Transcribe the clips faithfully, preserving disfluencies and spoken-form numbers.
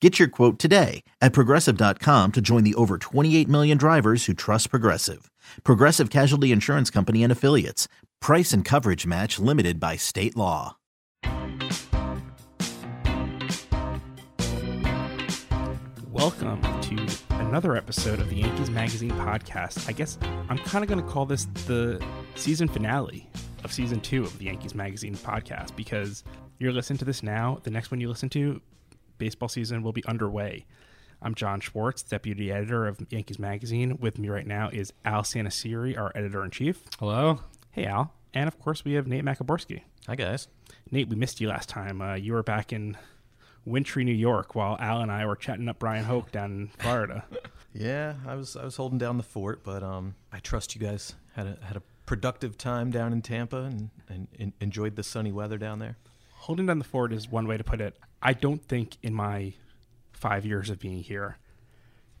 Get your quote today at Progressive dot com to join the over twenty-eight million drivers who trust Progressive. Progressive Casualty Insurance Company and Affiliates. Price and coverage match limited by state law. Welcome to another episode of the Yankees Magazine podcast. I guess I'm kind of going to call this the season finale of season two of the Yankees Magazine podcast, because you're listening to this now. The next one you listen to, baseball season will be underway. I'm John Schwartz, deputy editor of Yankees Magazine. With me right now is Al Santasiri, our editor-in-chief. Hello. Hey, Al. And, of course, we have Nate Macaborski. Hi, guys. Nate, we missed you last time. Uh, you were back in wintry New York while Al and I were chatting up Brian Hoke down in Florida. yeah, I was I was holding down the fort, but um, I trust you guys had a, had a productive time down in Tampa and, and, and enjoyed the sunny weather down there. Holding down the fort is one way to put it. I don't think in my five years of being here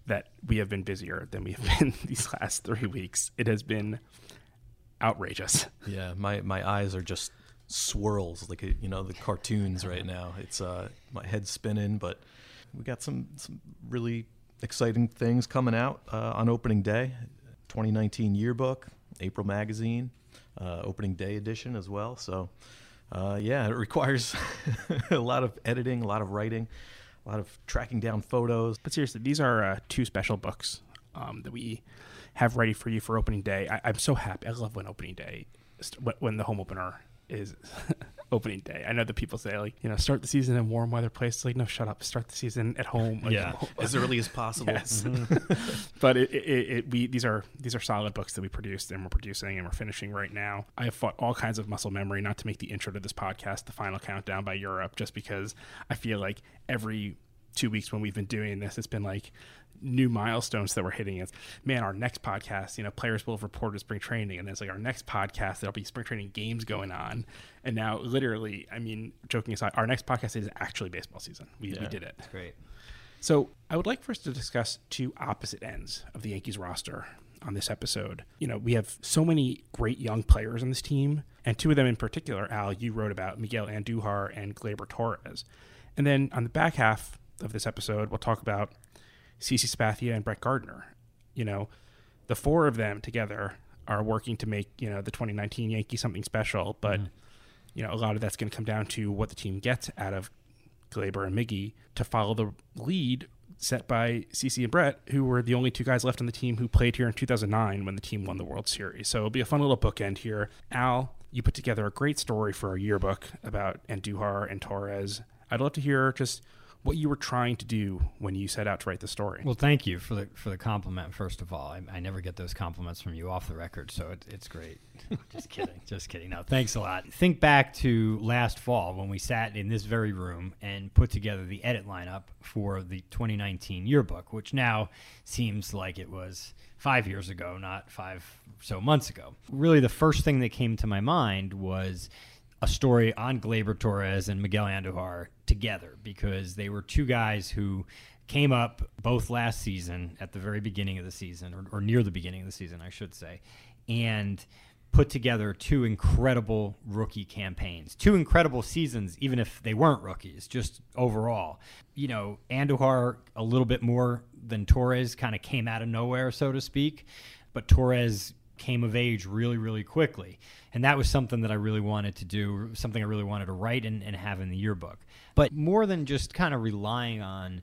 that we have been busier than we have been these last three weeks. It has been outrageous. Yeah, my, my eyes are just swirls, like, you know, the cartoons right now. It's uh, my head's spinning, but we got some, some really exciting things coming out uh, on opening day. twenty nineteen yearbook, April magazine, uh, opening day edition as well, so... Uh, yeah, it requires a lot of editing, a lot of writing, a lot of tracking down photos. But seriously, these are uh, two special books um, that we have ready for you for opening day. I- I'm so happy. I love when opening day, st- when the home opener is opening day. I know that people say, like, you know, start the season in warm weather places. Like, no, shut up. Start the season at home. Like, yeah, home. As early as possible. Yes. Mm-hmm. But it, it, it, we these are these are solid books that we produced and we're producing and we're finishing right now. I have fought all kinds of muscle memory not to make the intro to this podcast, the final countdown by Europe, just because I feel like every two weeks when we've been doing this, it's been like new milestones that we're hitting. It's, man, our next podcast, you know, players will have reported spring training, and it's like our next podcast there'll be spring training games going on. And now, literally, I mean, joking aside, our next podcast is actually baseball season. We, yeah, we did it. That's great. So I would like for us to discuss two opposite ends of the Yankees roster on this episode. You know, we have so many great young players on this team, and two of them in particular, Al, you wrote about Miguel Andujar and Gleyber Torres. And then on the back half of this episode, we'll talk about C C Sabathia and Brett Gardner. You know, the four of them together are working to make, you know, the twenty nineteen Yankees something special. But, mm. you know, a lot of that's going to come down to what the team gets out of Gleyber and Miggy to follow the lead set by C C and Brett, who were the only two guys left on the team who played here in two thousand nine when the team won the World Series. So it'll be a fun little bookend here. Al, you put together a great story for our yearbook about Andujar and Torres. I'd love to hear just what you were trying to do when you set out to write the story. Well, thank you for the for the compliment, first of all. I, I never get those compliments from you off the record, so it, it's great. Just kidding. Just kidding. No, thanks a lot. Think back to last fall when we sat in this very room and put together the edit lineup for the twenty nineteen yearbook, which now seems like it was five years ago, not five or so months ago. Really, the first thing that came to my mind was a story on Gleyber Torres and Miguel Andujar together, because they were two guys who came up both last season at the very beginning of the season, or, or near the beginning of the season, I should say, and put together two incredible rookie campaigns, two incredible seasons, even if they weren't rookies, just overall. You know, Andujar, a little bit more than Torres, kind of came out of nowhere, so to speak, but Torres came of age really, really quickly. And that was something that I really wanted to do, something I really wanted to write and, and have in the yearbook. But more than just kind of relying on,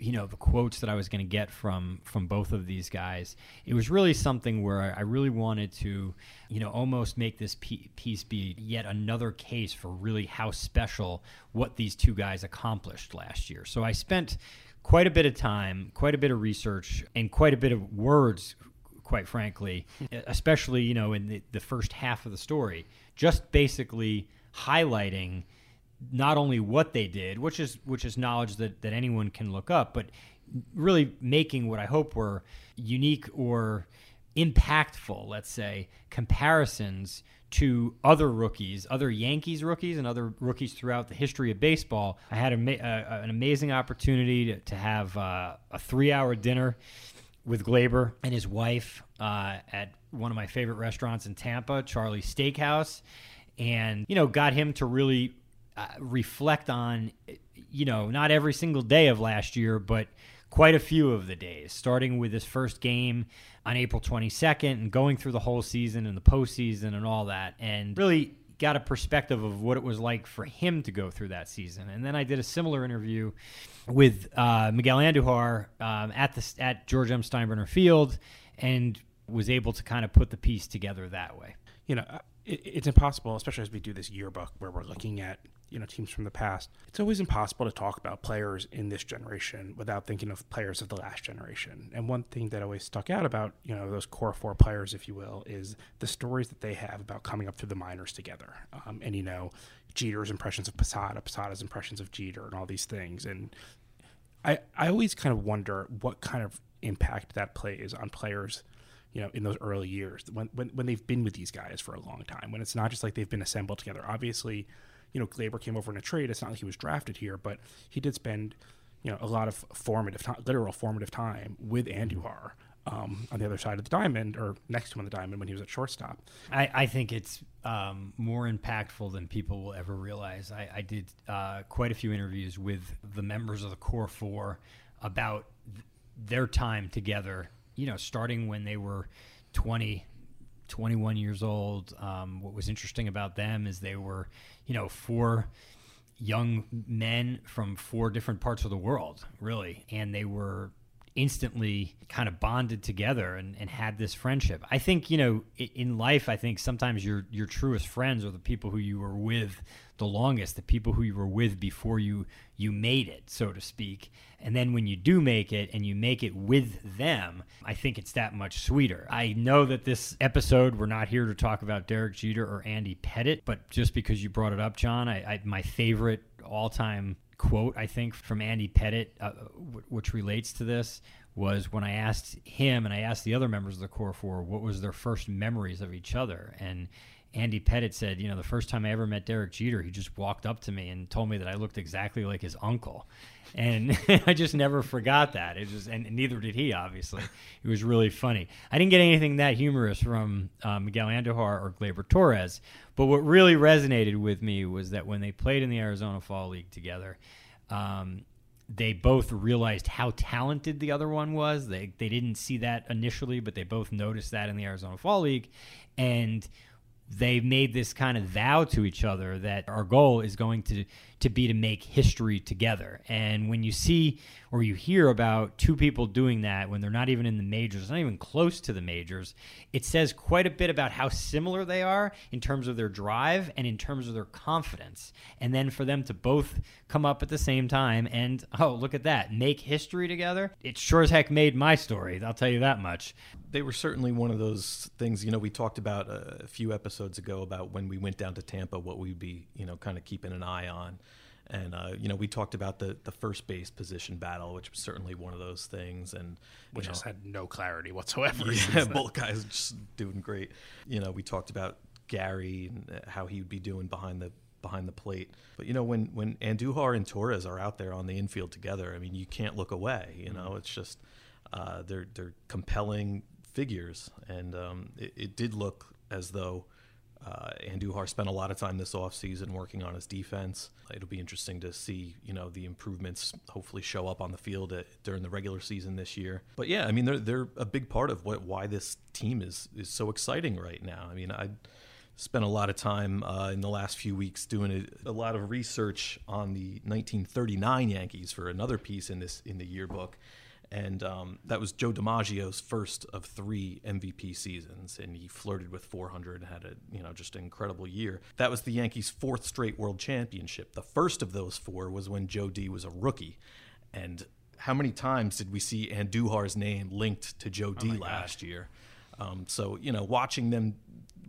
you know, the quotes that I was going to get from from both of these guys, it was really something where I really wanted to, you know, almost make this piece be yet another case for really how special what these two guys accomplished last year. So I spent quite a bit of time, quite a bit of research, and quite a bit of words, quite frankly, especially, you know, in the, the first half of the story, just basically highlighting not only what they did, which is which is knowledge that, that anyone can look up, but really making what I hope were unique or impactful, let's say, comparisons to other rookies, other Yankees rookies and other rookies throughout the history of baseball. I had a, uh, an amazing opportunity to, to have uh, a three-hour dinner with Gleyber and his wife uh, at one of my favorite restaurants in Tampa, Charlie's Steakhouse, and, you know, got him to really uh, reflect on, you know, not every single day of last year, but quite a few of the days, starting with his first game on April twenty-second and going through the whole season and the postseason and all that, and really got a perspective of what it was like for him to go through that season. And then I did a similar interview with uh, Miguel Andujar um, at the at George M. Steinbrenner Field, and was able to kind of put the piece together that way. You know, it, it's impossible, especially as we do this yearbook where we're looking at, you know, teams from the past. It's always impossible to talk about players in this generation without thinking of players of the last generation. And one thing that always stuck out about, you know, those core four players, if you will, is the stories that they have about coming up through the minors together. Um, and, you know, Jeter's impressions of Posada, Posada's impressions of Jeter, and all these things. And I, I always kind of wonder what kind of impact that plays on players, you know, in those early years when, when, when they've been with these guys for a long time, when it's not just like they've been assembled together. Obviously, you know, Gleyber came over in a trade. It's not like he was drafted here, but he did spend, you know, a lot of formative, time, literal formative time with Andujar um, on the other side of the diamond, or next to him on the diamond when he was at shortstop. I, I think it's um, more impactful than people will ever realize. I, I did uh, quite a few interviews with the members of the Core Four about th- their time together, you know, starting when they were twenty, twenty-one years old. Um, what was interesting about them is they were, you know, four young men from four different parts of the world, really. And they were instantly kind of bonded together and, and had this friendship. I think, you know, in life, I think sometimes your your truest friends are the people who you were with the longest, the people who you were with before you you made it, so to speak. And then when you do make it and you make it with them, I think it's that much sweeter. I know that this episode, we're not here to talk about Derek Jeter or Andy Pettitte, but just because you brought it up, John, I, I my favorite all-time quote, I think, from Andy Pettitte, uh, w- which relates to this, was when I asked him and I asked the other members of the Core Four what was their first memories of each other. And Andy Pettitte said, you know, the first time I ever met Derek Jeter, he just walked up to me and told me that I looked exactly like his uncle. And I just never forgot that. It just, and neither did he, obviously. It was really funny. I didn't get anything that humorous from uh, Miguel Andujar or Gleyber Torres, but what really resonated with me was that when they played in the Arizona Fall League together, um, they both realized how talented the other one was. They they didn't see that initially, but they both noticed that in the Arizona Fall League. And they've made this kind of vow to each other that our goal is going to, to be to make history together. And when you see or you hear about two people doing that when they're not even in the majors, not even close to the majors, it says quite a bit about how similar they are in terms of their drive and in terms of their confidence. And then for them to both come up at the same time and, oh, look at that, make history together, it sure as heck made my story, I'll tell you that much. They were certainly one of those things, you know, we talked about a few episodes ago about when we went down to Tampa, what we'd be, you know, kind of keeping an eye on. And, uh, you know, we talked about the, the first base position battle, which was certainly one of those things. And which just had no clarity whatsoever. Yeah, both guys just doing great. You know, we talked about Gary and how he would be doing behind the behind the plate. But, you know, when, when Andujar and Torres are out there on the infield together, I mean, you can't look away. You know, mm-hmm. It's just uh, they're, they're compelling figures. And um, it, it did look as though Uh, Andujar spent a lot of time this offseason working on his defense. It'll be interesting to see, you know, the improvements hopefully show up on the field at, during the regular season this year. But yeah, I mean, they're they're a big part of what why this team is is so exciting right now. I mean, I spent a lot of time uh, in the last few weeks doing a, a lot of research on the nineteen thirty-nine Yankees for another piece in this in the yearbook. And um, that was Joe DiMaggio's first of three M V P seasons, and he flirted with four hundred and had a you know just an incredible year. That was the Yankees' fourth straight World Championship. The first of those four was when Joe D was a rookie. And how many times did we see Andujar's name linked to Joe D oh last God. year? Um, so you know, watching them,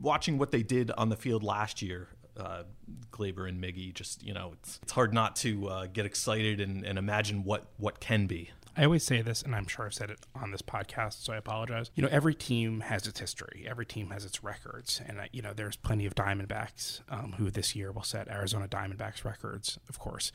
watching what they did on the field last year. Uh, Gleyber and Miggy, just you know, it's, it's hard not to uh, get excited and, and imagine what what can be. I always say this, and I'm sure I've said it on this podcast, so I apologize. You know, every team has its history. Every team has its records. And, I, you know, there's plenty of Diamondbacks um, who this year will set Arizona Diamondbacks records, of course.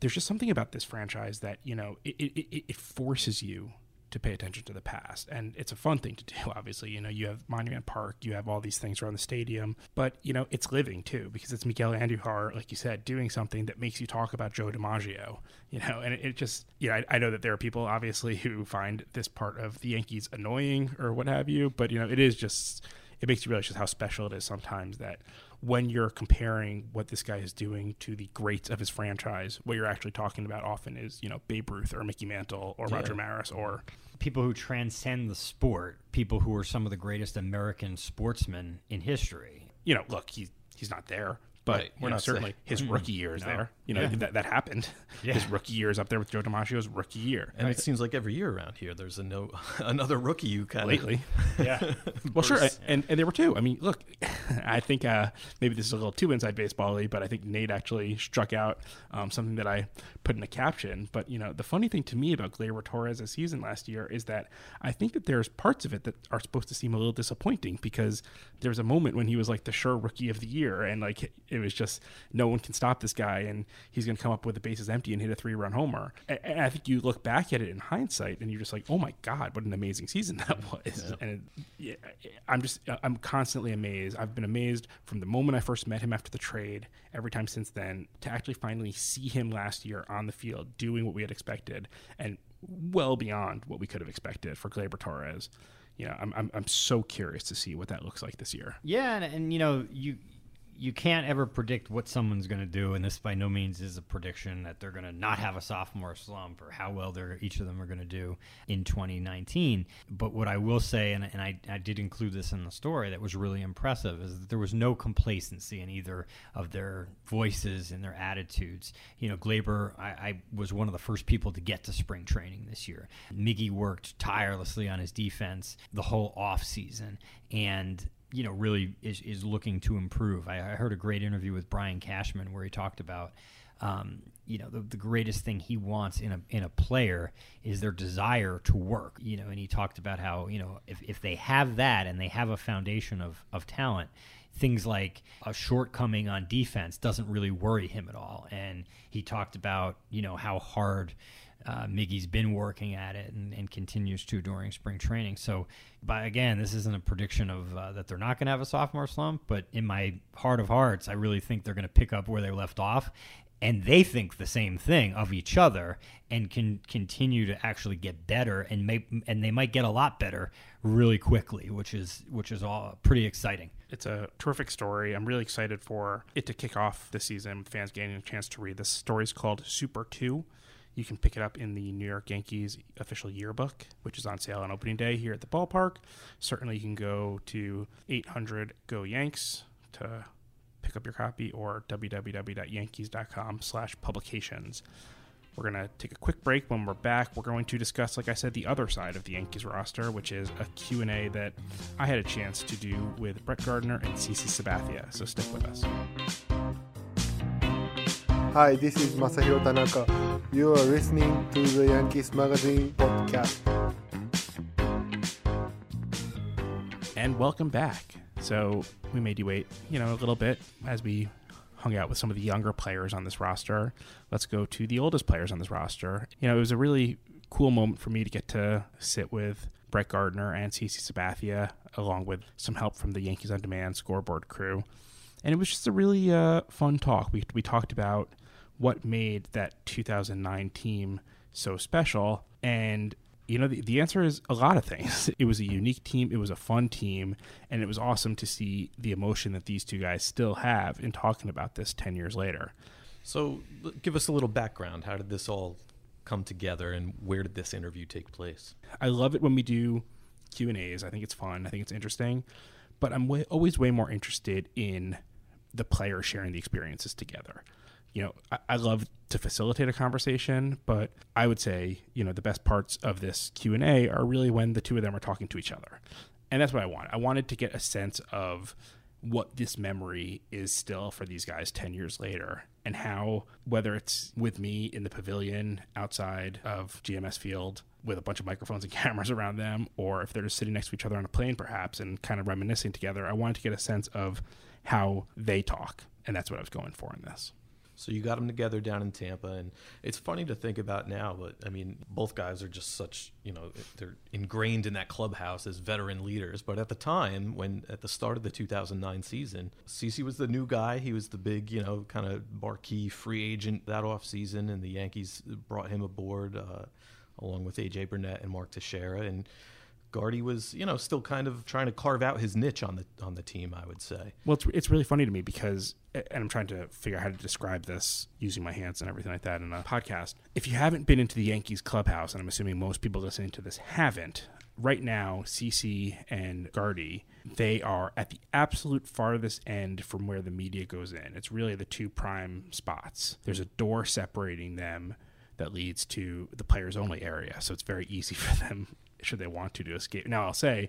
There's just something about this franchise that, you know, it, it, it forces you to pay attention to the past. And it's a fun thing to do, obviously. You know, you have Monument Park, you have all these things around the stadium, but, you know, it's living too, because it's Miguel Andujar, like you said, doing something that makes you talk about Joe DiMaggio, you know, and it, it just, you know, I, I know that there are people, obviously, who find this part of the Yankees annoying or what have you, but, you know, it is just, it makes you realize just how special it is sometimes that when you're comparing what this guy is doing to the greats of his franchise, what you're actually talking about often is, you know, Babe Ruth or Mickey Mantle or yeah. Roger Maris or people who transcend the sport, people who are some of the greatest American sportsmen in history. You know, look, he's, he's not there, but right. we're not certainly saying, his mm, rookie year is no. there. You know, yeah. that, that happened. Yeah. His rookie year is up there with Joe DiMaggio's rookie year. And right. it seems like every year around here, there's a no, another rookie you kind of... Lately. yeah. Well, sure. Yeah. And, and there were two. I mean, look, I think uh, maybe this is a little too inside baseball-y, but I think Nate actually struck out um, something that I put in a caption. But, you know, the funny thing to me about Gleyber Torres' season last year is that I think that there's parts of it that are supposed to seem a little disappointing, because there was a moment when he was like the sure rookie of the year, and like... It, It was just no one can stop this guy, and he's going to come up with the bases empty and hit a three-run homer. And, and I think you look back at it in hindsight, and you're just like, "Oh my God, what an amazing season that was!" Yeah. And it, yeah, I'm just, I'm constantly amazed. I've been amazed from the moment I first met him after the trade, every time since then, to actually finally see him last year on the field doing what we had expected, and well beyond what we could have expected for Gleyber Torres. You know, I'm, I'm, I'm so curious to see what that looks like this year. Yeah, and, and you know, you. You can't ever predict what someone's going to do, and this by no means is a prediction that they're going to not have a sophomore slump or how well they're each of them are going to do in twenty nineteen. But what I will say, and, and I, I did include this in the story that was really impressive, is that there was no complacency in either of their voices and their attitudes. You know, Gleyber, I, I was one of the first people to get to spring training this year. Miggy worked tirelessly on his defense the whole offseason, and you know, really is, is looking to improve. I, I heard a great interview with Brian Cashman where he talked about, um, you know, the, the greatest thing he wants in a in a player is their desire to work, you know, and he talked about how, you know, if, if they have that and they have a foundation of, of talent, things like a shortcoming on defense doesn't really worry him at all. And he talked about, you know, how hard Uh, Miggy's been working at it and, and continues to during spring training. So, but again, this isn't a prediction of uh, that they're not going to have a sophomore slump, but in my heart of hearts, I really think they're going to pick up where they left off, and they think the same thing of each other and can continue to actually get better, and may, and they might get a lot better really quickly, which is which is all pretty exciting. It's a terrific story. I'm really excited for it to kick off this season, with fans getting a chance to read. This story's called Super two. You can pick it up in the New York Yankees official yearbook, which is on sale on opening day here at the ballpark. Certainly you can go to eight hundred G O Yanks to pick up your copy, or w w w dot yankees dot com slash publications. We're going to take a quick break. When we're back, we're going to discuss, like I said, the other side of the Yankees roster, which is a Q and A that I had a chance to do with Brett Gardner and C C Sabathia. So stick with us. Hi, this is Masahiro Tanaka. You are listening to the Yankees Magazine podcast. And welcome back. So we made you wait, you know, a little bit as we hung out with some of the younger players on this roster. Let's go to the oldest players on this roster. You know, it was a really cool moment for me to get to sit with Brett Gardner and C C Sabathia, along with some help from the Yankees On Demand scoreboard crew. And it was just a really uh, fun talk. We we talked about what made that two thousand nine team so special. And, you know, the, the answer is a lot of things. It was a unique team. It was a fun team. And it was awesome to see the emotion that these two guys still have in talking about this ten years later. So give us a little background. How did this all come together, and where did this interview take place? I love it when we do Q and A's. I think it's fun. I think it's interesting. But I'm way, always way more interested in the players sharing the experiences together. You know, I, I love to facilitate a conversation, but I would say, you know, the best parts of this Q and A are really when the two of them are talking to each other. And that's what I want. I wanted to get a sense of what this memory is still for these guys ten years later, and how, whether it's with me in the pavilion outside of G M S Field with a bunch of microphones and cameras around them, or if they're just sitting next to each other on a plane perhaps and kind of reminiscing together, I wanted to get a sense of how they talk. And that's what I was going for in this. So you got them together down in Tampa, and it's funny to think about now, but I mean, both guys are just such, you know, they're ingrained in that clubhouse as veteran leaders. But at the time, when at the start of the two thousand nine season, CeCe was the new guy. He was the big, you know, kind of marquee free agent that offseason, and the Yankees brought him aboard uh, along with A J. Burnett and Mark Teixeira. And Gardy was, you know, still kind of trying to carve out his niche on the on the team, I would say. Well, it's, it's really funny to me because, and I'm trying to figure out how to describe this using my hands and everything like that in a podcast. If you haven't been into the Yankees clubhouse, and I'm assuming most people listening to this haven't, right now, CeCe and Gardy, they are at the absolute farthest end from where the media goes in. It's really the two prime spots. There's a door separating them that leads to the players-only area, so it's very easy for them, should they want to, to escape. Now, I'll say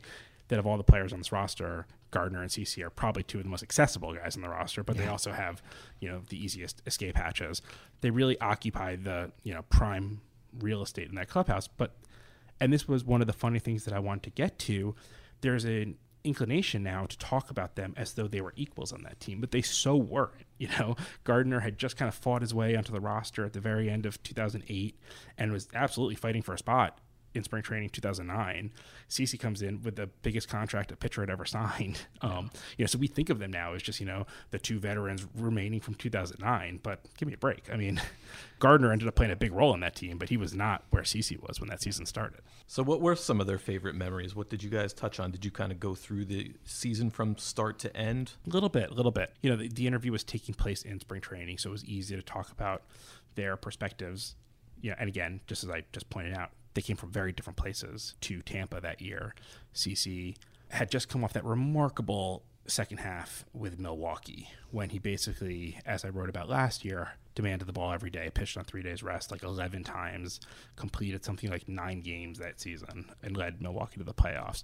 that of all the players on this roster, Gardner and CeCe are probably two of the most accessible guys on the roster, but yeah. They also have, you know, the easiest escape hatches. They really occupy the, you know, prime real estate in that clubhouse. But, and this was one of the funny things that I wanted to get to, there's an inclination now to talk about them as though they were equals on that team, but they so weren't. You know, Gardner had just kind of fought his way onto the roster at the very end of two thousand eight and was absolutely fighting for a spot in spring training two thousand nine. CeCe comes in with the biggest contract a pitcher had ever signed. Um, you know, so we think of them now as just, you know, the two veterans remaining from two thousand nine, but give me a break. I mean, Gardner ended up playing a big role in that team, but he was not where CeCe was when that season started. So what were some of their favorite memories? What did you guys touch on? Did you kind of go through the season from start to end? A little bit, a little bit. You know, the, the interview was taking place in spring training, so it was easy to talk about their perspectives. You know, and again, just as I just pointed out, they came from very different places to Tampa that year. CeCe had just come off that remarkable second half with Milwaukee when he basically, as I wrote about last year, demanded the ball every day, pitched on three days rest like eleven times, completed something like nine games that season, and led Milwaukee to the playoffs.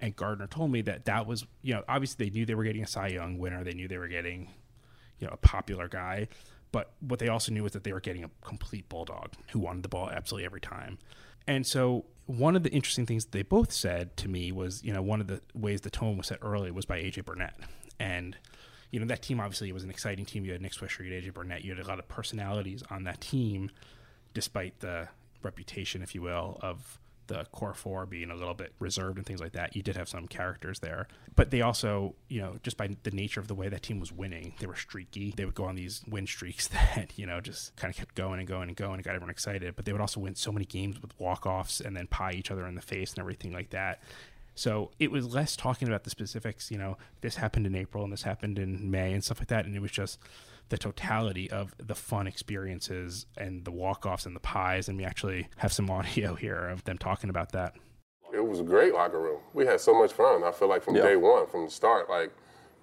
And Gardner told me that that was, you know, obviously they knew they were getting a Cy Young winner. They knew they were getting, you know, a popular guy. But what they also knew was that they were getting a complete bulldog who wanted the ball absolutely every time. And so one of the interesting things that they both said to me was, you know, one of the ways the tone was set early was by A J. Burnett. And, you know, that team obviously was an exciting team. You had Nick Swisher, you had A J. Burnett. You had a lot of personalities on that team, despite the reputation, if you will, of the core four being a little bit reserved and things like that. You did have some characters there. But they also, you know, just by the nature of the way that team was winning, they were streaky. They would go on these win streaks that, you know, just kind of kept going and going and going and got everyone excited. But they would also win so many games with walk-offs and then pie each other in the face and everything like that. So it was less talking about the specifics, you know, this happened in April and this happened in May and stuff like that. And it was just the totality of the fun experiences and the walk-offs and the pies. And we actually have some audio here of them talking about that. It was a great locker room. We had so much fun. I feel like from yeah. day one, from the start, like,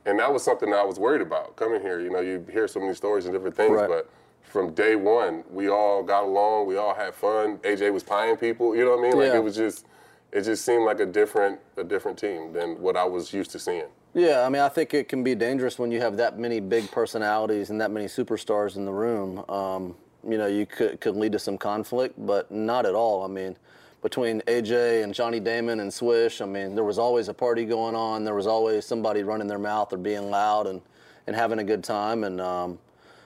and that was something that I was worried about coming here. You know, you hear so many stories and different things, right. But from day one, we all got along. We all had fun. A J was pieing people. You know what I mean? Like yeah. it was just, it just seemed like a different, a different team than what I was used to seeing. Yeah, I mean, I think it can be dangerous when you have that many big personalities and that many superstars in the room. Um, you know, you could, could lead to some conflict, but not at all. I mean, between A J and Johnny Damon and Swish, I mean, there was always a party going on. There was always somebody running their mouth or being loud and, and having a good time. And, um,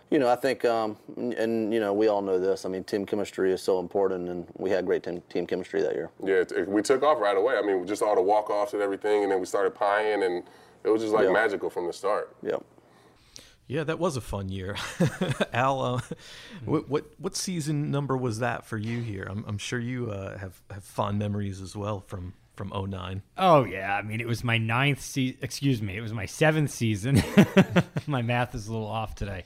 you know, I think, um, and, you know, we all know this. I mean, team chemistry is so important, and we had great team, team chemistry that year. Yeah, we took off right away. I mean, just all the walk-offs and everything, and then we started pieing and – it was just like yeah. magical from the start. Yeah. Yeah, that was a fun year. Al, uh, what, what what season number was that for you here? I'm, I'm sure you uh, have, have fond memories as well from, from oh nine. Oh, yeah. I mean, it was my ninth season. Excuse me. It was my seventh season. My math is a little off today.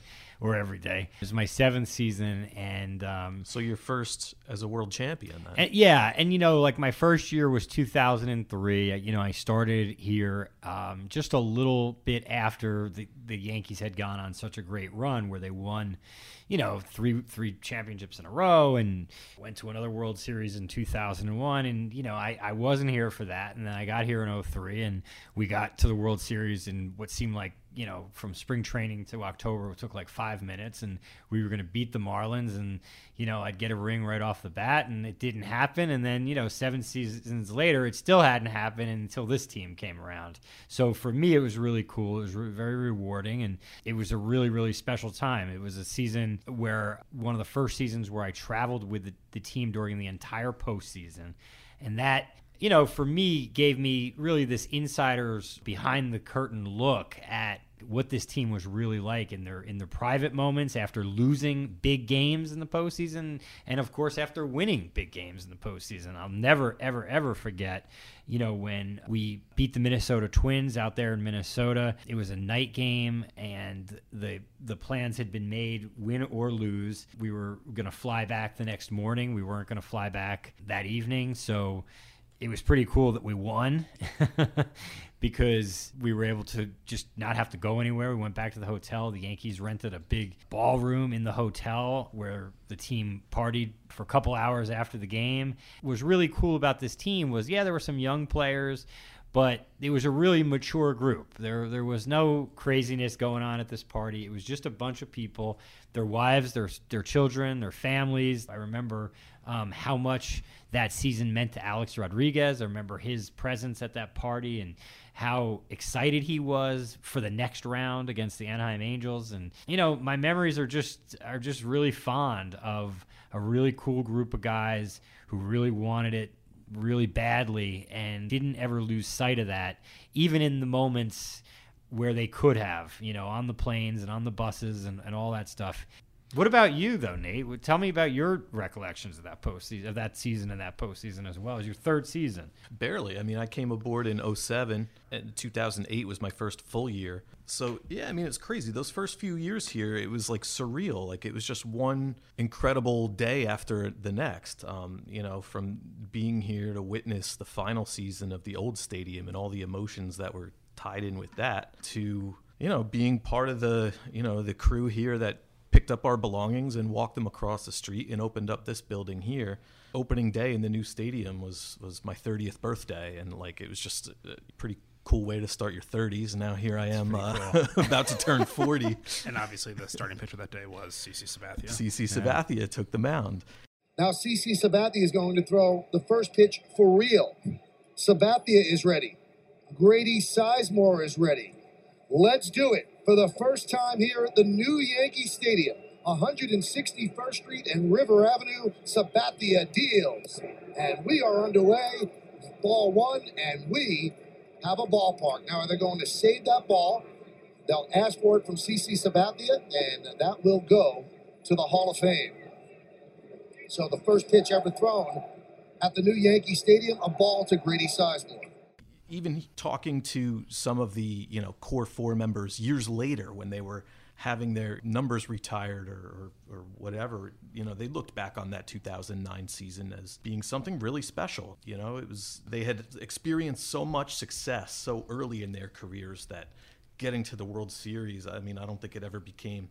or every day. It was my seventh season. And um, so your first as a world champion then. And, yeah. And, you know, like my first year was two thousand three. You know, I started here um, just a little bit after the, the Yankees had gone on such a great run where they won, you know, three three championships in a row and went to another World Series in two thousand one. And, you know, I, I wasn't here for that. And then I got here in oh three and we got to the World Series in what seemed like, you know, from spring training to October, it took like five minutes and we were going to beat the Marlins and, you know, I'd get a ring right off the bat and it didn't happen. And then, you know, seven seasons later, it still hadn't happened until this team came around. So for me, it was really cool. It was re- very rewarding and it was a really, really special time. It was a season where one of the first seasons where I traveled with the, the team during the entire postseason. And that, you know, for me, gave me really this insider's behind the curtain look at what this team was really like in their in their private moments after losing big games in the postseason and, of course, after winning big games in the postseason. I'll never, ever, ever forget, you know, when we beat the Minnesota Twins out there in Minnesota. It was a night game, and the the plans had been made, win or lose. We were going to fly back the next morning. We weren't going to fly back that evening, so it was pretty cool that we won because we were able to just not have to go anywhere. We went back to the hotel. The Yankees rented a big ballroom in the hotel where the team partied for a couple hours after the game. What was really cool about this team was, yeah, there were some young players, but it was a really mature group. There, there was no craziness going on at this party. It was just a bunch of people, their wives, their, their children, their families. I remember Um, how much that season meant to Alex Rodriguez. I remember his presence at that party and how excited he was for the next round against the Anaheim Angels. And, you know, my memories are just are just really fond of a really cool group of guys who really wanted it really badly and didn't ever lose sight of that, even in the moments where they could have, you know, on the planes and on the buses and, and all that stuff. What about you, though, Nate? Tell me about your recollections of that postseason, of that season and that postseason as well. It was your third season. Barely. I mean, I came aboard in oh seven, and two thousand eight was my first full year. So, yeah, I mean, it's crazy. Those first few years here, it was, like, surreal. Like, it was just one incredible day after the next, um, you know, from being here to witness the final season of the old stadium and all the emotions that were tied in with that to, you know, being part of the, you know, the crew here that picked up our belongings and walked them across the street and opened up this building here. Opening day in the new stadium was was my thirtieth birthday, and like it was just a pretty cool way to start your thirties. Now here I am uh, cool. about to turn forty. And obviously the starting pitcher that day was C C Sabathia. C C Sabathia yeah. took the mound. Now C C Sabathia is going to throw the first pitch for real. Sabathia is ready. Grady Sizemore is ready. Let's do it. For the first time here at the new Yankee Stadium, one hundred sixty-first Street and River Avenue, Sabathia deals. And we are underway, ball one, and we have a ballpark. Now they're going to save that ball. They'll ask for it from C C Sabathia, and that will go to the Hall of Fame. So the first pitch ever thrown at the new Yankee Stadium, a ball to Grady Sizemore. Even talking to some of the, you know, core four members years later when they were having their numbers retired or, or, or whatever, you know, they looked back on that two thousand nine season as being something really special. You know, it was, they had experienced so much success so early in their careers that getting to the World Series, I mean, I don't think it ever became,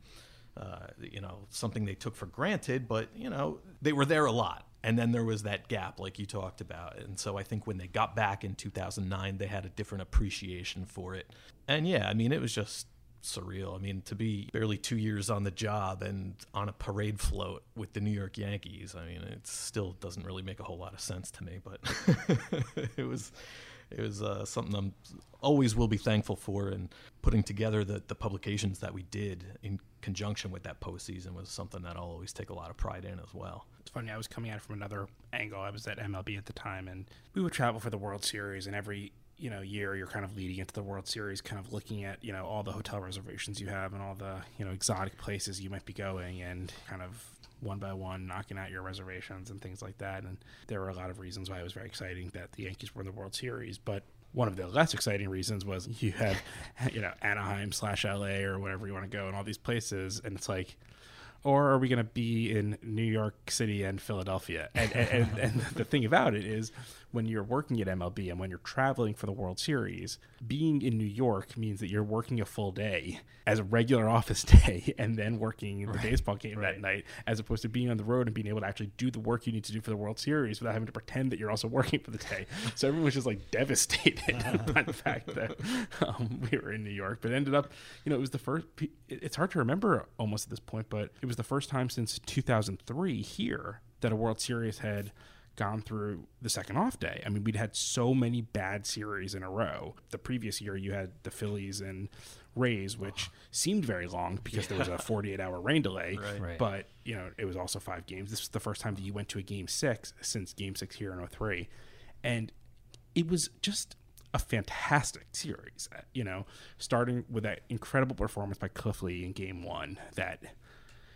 uh, you know, something they took for granted, but, you know, they were there a lot. And then there was that gap like you talked about. And so I think when they got back in two thousand nine, they had a different appreciation for it. And yeah, I mean, it was just surreal. I mean, to be barely two years on the job and on a parade float with the New York Yankees, I mean, it still doesn't really make a whole lot of sense to me, but it was it was uh, something I'm always will be thankful for. And putting together the, the publications that we did in conjunction with that postseason was something that I'll always take a lot of pride in as well. It's funny, I was coming at it from another angle. I was at M L B at the time, and we would travel for the World Series, and every you know year you're kind of leading into the World Series, kind of looking at you know all the hotel reservations you have and all the you know exotic places you might be going, and kind of one by one knocking out your reservations and things like that. And there were a lot of reasons why it was very exciting that the Yankees were in the World Series, but one of the less exciting reasons was you have, you know, Anaheim slash L A or whatever you want to go and all these places. And it's like, or are we going to be in New York City and Philadelphia? And, and, and, and the thing about it is when you're working at M L B and when you're traveling for the World Series, being in New York means that you're working a full day as a regular office day and then working the right. baseball game right. that night, as opposed to being on the road and being able to actually do the work you need to do for the World Series without having to pretend that you're also working for the day. So everyone was just like devastated uh-huh. by the fact that um, we were in New York, but ended up, you know, it was the first, it's hard to remember almost at this point, but it was was the first time since two thousand three here that a World Series had gone through the second off day. I mean, we'd had so many bad series in a row. The previous year you had the Phillies and Rays, which oh. seemed very long because yeah. there was a forty-eight hour rain delay, right. Right. but you know, it was also five games. This was the first time that you went to a game six since game six here in oh three. And it was just a fantastic series, you know, starting with that incredible performance by Cliff Lee in game one that,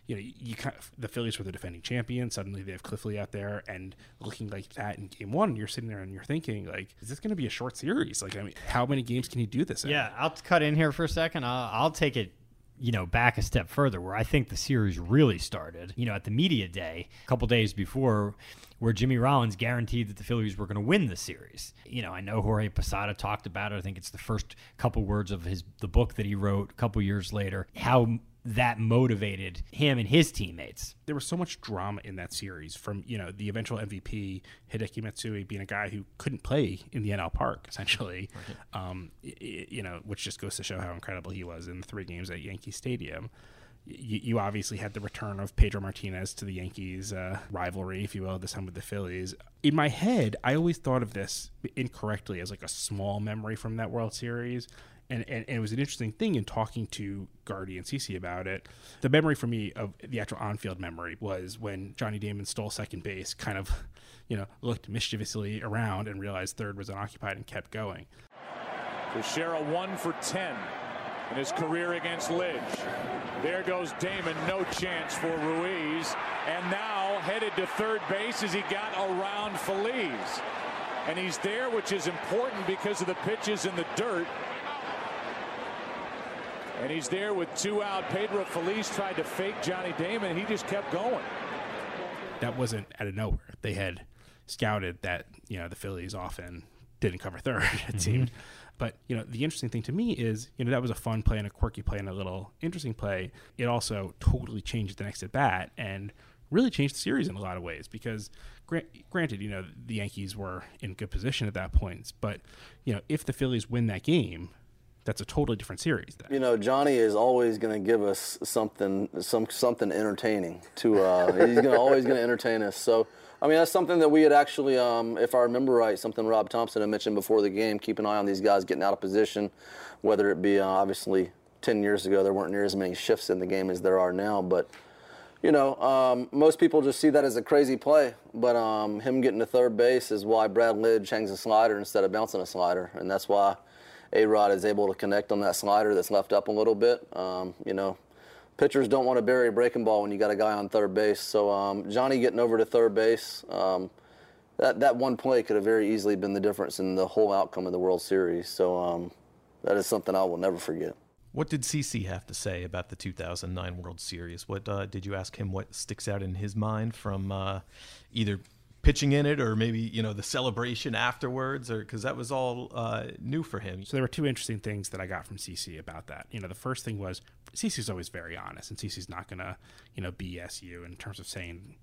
you know, you kind of, the Phillies were the defending champion. Suddenly they have Cliff Lee out there and looking like that in game one. You're sitting there and you're thinking, like, is this going to be a short series? Like, I mean, how many games can you do this in? Yeah, I'll cut in here for a second. I'll, I'll take it, you know, back a step further where I think the series really started, you know, at the media day a couple days before, where Jimmy Rollins guaranteed that the Phillies were going to win the series. You know, I know Jorge Posada talked about it. I think it's the first couple words of his the book that he wrote a couple years later, how that motivated him and his teammates. There was so much drama in that series from, you know, the eventual M V P, Hideki Matsui, being a guy who couldn't play in the N L Park, essentially, right. um, you know, which just goes to show how incredible he was in the three games at Yankee Stadium. You, you obviously had the return of Pedro Martinez to the Yankees uh, rivalry, if you will, this time with the Phillies. In my head, I always thought of this incorrectly as like a small memory from that World Series. And, and, and it was an interesting thing in talking to Gardy and C C about it. The memory for me of the actual on-field memory was when Johnny Damon stole second base, kind of, you know, looked mischievously around and realized third was unoccupied and kept going. Teixeira one for ten in his career against Lidge. There goes Damon, no chance for Ruiz. And now headed to third base as he got around Feliz. And he's there, which is important because of the pitches in the dirt. And he's there with two out. Pedro Feliz tried to fake Johnny Damon. He just kept going. That wasn't out of nowhere. They had scouted that, you know, the Phillies often didn't cover third, it mm-hmm. seemed. But, you know, the interesting thing to me is, you know, that was a fun play and a quirky play and a little interesting play. It also totally changed the next at bat and really changed the series in a lot of ways because, gra- granted, you know, the Yankees were in good position at that point. But, you know, if the Phillies win that game, that's a totally different series then. You know, Johnny is always going to give us something, some something entertaining to. Uh, he's gonna, always going to entertain us. So, I mean, that's something that we had actually, um, if I remember right, something Rob Thompson had mentioned before the game. Keep an eye on these guys getting out of position, whether it be uh, obviously ten years ago there weren't near as many shifts in the game as there are now. But you know, um, most people just see that as a crazy play. But um, him getting to third base is why Brad Lidge hangs a slider instead of bouncing a slider, and that's why A-Rod is able to connect on that slider that's left up a little bit. Um, you know, pitchers don't want to bury a breaking ball when you got a guy on third base. So um, Johnny getting over to third base, um, that, that one play could have very easily been the difference in the whole outcome of the World Series. So um, that is something I will never forget. What did C C have to say about the two thousand nine World Series? What uh, did you ask him what sticks out in his mind from uh, either pitching in it, or maybe, you know, the celebration afterwards, or because that was all uh, new for him. So there were two interesting things that I got from C C about that. You know, the first thing was C C's always very honest, and C C's not going to, you know, B S you in terms of saying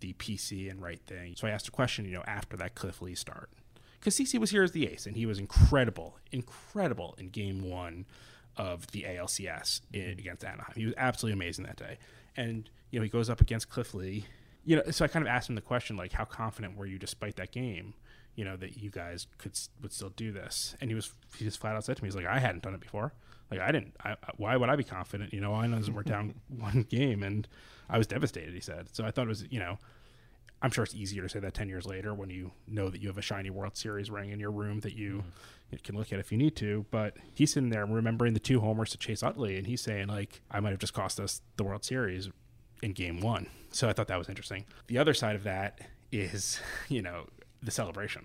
the P C and right thing. So I asked a question, you know, after that Cliff Lee start, because C C was here as the ace, and he was incredible, incredible in game one of the A L C S in, against Anaheim. He was absolutely amazing that day. And, you know, he goes up against Cliff Lee. You know, so I kind of asked him the question, like, how confident were you despite that game, you know, that you guys could would still do this? And he was he just flat out said to me, he's like, I hadn't done it before. Like, I didn't. I, why would I be confident? You know, all I know is we're down one game, and I was devastated, he said. So I thought it was, you know, I'm sure it's easier to say that ten years later when you know that you have a shiny World Series ring in your room that you mm-hmm. can look at if you need to. But he's sitting there remembering the two homers to Chase Utley, and he's saying, like, I might have just cost us the World Series in game one. So I thought that was interesting. The other side of that is, you know, the celebration.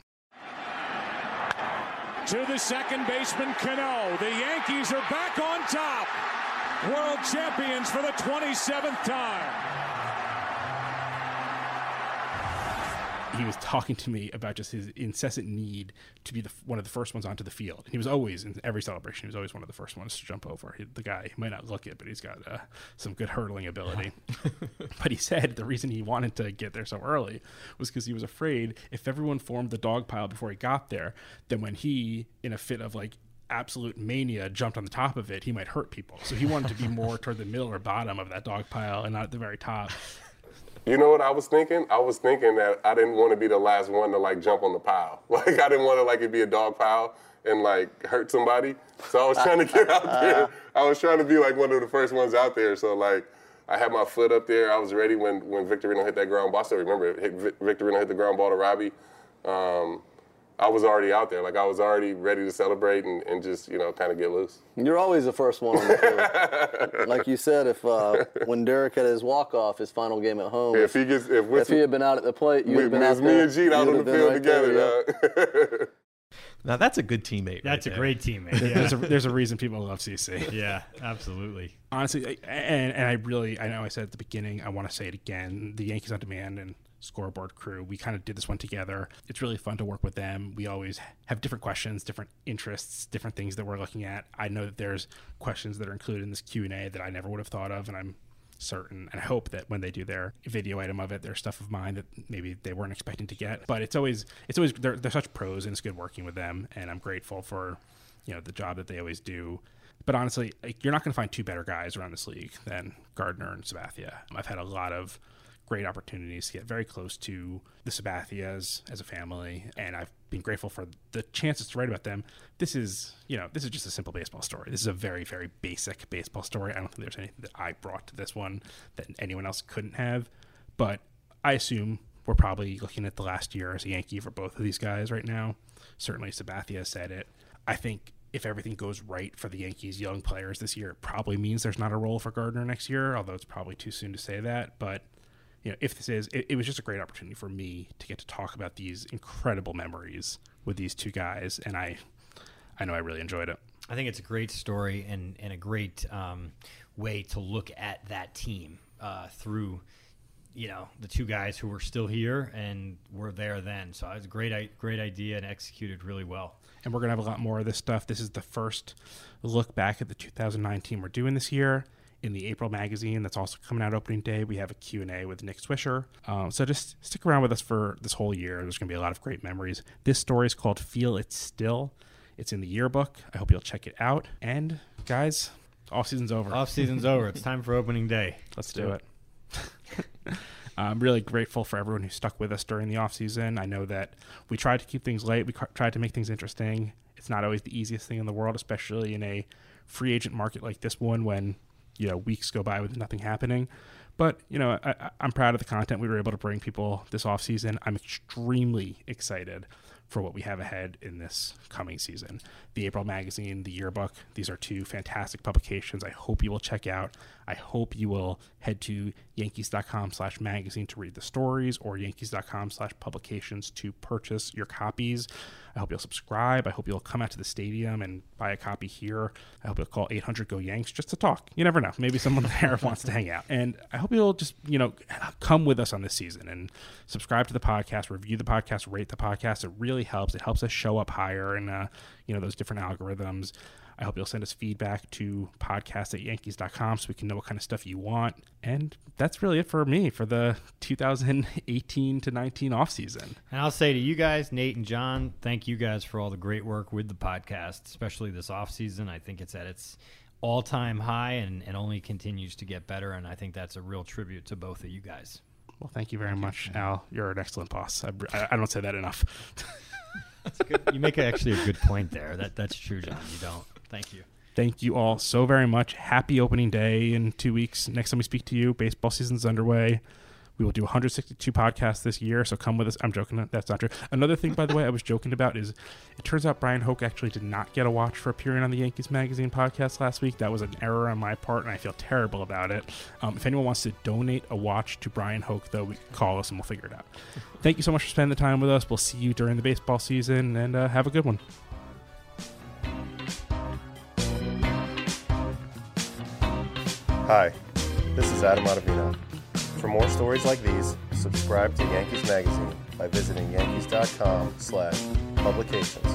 to the second baseman Cano. The Yankees are back on top. World champions for the twenty-seventh time. He was talking to me about just his incessant need to be the, one of the first ones onto the field. And he was always, in every celebration, he was always one of the first ones to jump over. He, the guy, he might not look it, but he's got uh, some good hurdling ability. Yeah. But he said the reason he wanted to get there so early was because he was afraid if everyone formed the dog pile before he got there, then when he, in a fit of like, absolute mania, jumped on the top of it, he might hurt people. So he wanted to be more toward the middle or bottom of that dog pile and not at the very top. You know what I was thinking? I was thinking that I didn't want to be the last one to like jump on the pile. Like I didn't want to like it be a dog pile and like hurt somebody. So I was trying to get out there. I was trying to be like one of the first ones out there. So like I had my foot up there. I was ready when when Victorino hit that ground ball. I still remember it. Hit, Victorino hit the ground ball to Robbie. Um, I was already out there. Like, I was already ready to celebrate and, and just, you know, kind of get loose. You're always the first one on the field. Like you said, if uh, when Derek had his walk-off, his final game at home, yeah, if, if, he gets, if, if he had been out at the plate, you'd have been out there. It was me and Gene out on the field right together. There, yeah. Now, that's a good teammate. That's right a there. Great teammate. Yeah. there's, a, there's a reason people love C C. Yeah, absolutely. Honestly, I, and, and I really, I know I said at the beginning, I want to say it again, the Yankees on Demand and Scoreboard crew, we kind of did this one together. It's really fun to work with them. We always have different questions, different interests, different things that we're looking at. I know that there's questions that are included in this Q and A that I never would have thought of, and I'm certain and I hope that when they do their video item of it, there's stuff of mine that maybe they weren't expecting to get. But it's always it's always they're, they're such pros, and it's good working with them, and I'm grateful for, you know, the job that they always do. But honestly, like, you're not going to find two better guys around this league than Gardner and Sabathia. I've had a lot of great opportunities to get very close to the Sabathias as a family, and I've been grateful for the chances to write about them. This is, you know, this is just a simple baseball story. This is a very, very basic baseball story. I don't think there's anything that I brought to this one that anyone else couldn't have, but I assume we're probably looking at the last year as a Yankee for both of these guys right now. Certainly Sabathia said it. I think if everything goes right for the Yankees' young players this year, it probably means there's not a role for Gardner next year, although it's probably too soon to say that, but you know, if this is, it, it was just a great opportunity for me to get to talk about these incredible memories with these two guys, and I, I know I really enjoyed it. I think it's a great story and and a great um, way to look at that team uh, through, you know, the two guys who were still here and were there then. So it was a great great idea and executed really well. And we're gonna have a lot more of this stuff. This is the first look back at the two thousand nine team we're doing this year. In the April magazine that's also coming out opening day, we have a Q and A with Nick Swisher. Um, so just stick around with us for this whole year. There's going to be a lot of great memories. This story is called Feel It Still. It's in the yearbook. I hope you'll check it out. And, guys, off-season's over. Off-season's over. It's time for opening day. Let's, Let's do, do it. it. I'm really grateful for everyone who stuck with us during the off-season. I know that we tried to keep things light. We ca- tried to make things interesting. It's not always the easiest thing in the world, especially in a free agent market like this one when you know, weeks go by with nothing happening. But, you know, I, I'm proud of the content we were able to bring people this off season. I'm extremely excited for what we have ahead in this coming season. The April magazine, the yearbook, these are two fantastic publications I hope you will check out. I hope you will head to yankees.com slash magazine to read the stories or yankees.com slash publications to purchase your copies. I hope you'll subscribe. I hope you'll come out to the stadium and buy a copy here. I hope you'll call eight hundred go Yanks just to talk. You never know. Maybe someone there wants to hang out. And I hope you'll just, you know, come with us on this season and subscribe to the podcast, review the podcast, rate the podcast. It really helps. It helps us show up higher in, uh, you know, those different algorithms. I hope you'll send us feedback to podcast at yankees dot com so we can know what kind of stuff you want. And that's really it for me for the two thousand eighteen to nineteen offseason. And I'll say to you guys, Nate and John, thank you guys for all the great work with the podcast, especially this offseason. I think it's at its all-time high and, and only continues to get better. And I think that's a real tribute to both of you guys. Well, thank you very thank much, you. Al. You're an excellent boss. I, I, I don't say that enough. That's good. You make actually a good point there. That That's true, John. You don't. Thank you. Thank you all so very much. Happy opening day in two weeks. Next time we speak to you, baseball season's underway. We will do one hundred sixty-two podcasts this year, so come with us. I'm joking. That's not true. Another thing, by the way, I was joking about is it turns out Brian Hoke actually did not get a watch for appearing on the Yankees Magazine podcast last week. That was an error on my part, and I feel terrible about it. Um, if anyone wants to donate a watch to Brian Hoke, though, we call us and we'll figure it out. Thank you so much for spending the time with us. We'll see you during the baseball season, and uh, have a good one. Hi, this is Adam Ottavino. For more stories like these, subscribe to Yankees Magazine by visiting yankees dot com slash publications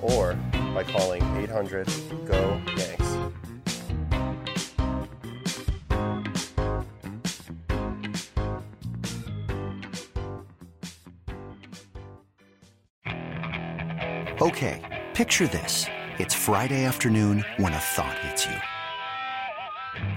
or by calling eight hundred go yanks. Okay, picture this. It's Friday afternoon when a thought hits you.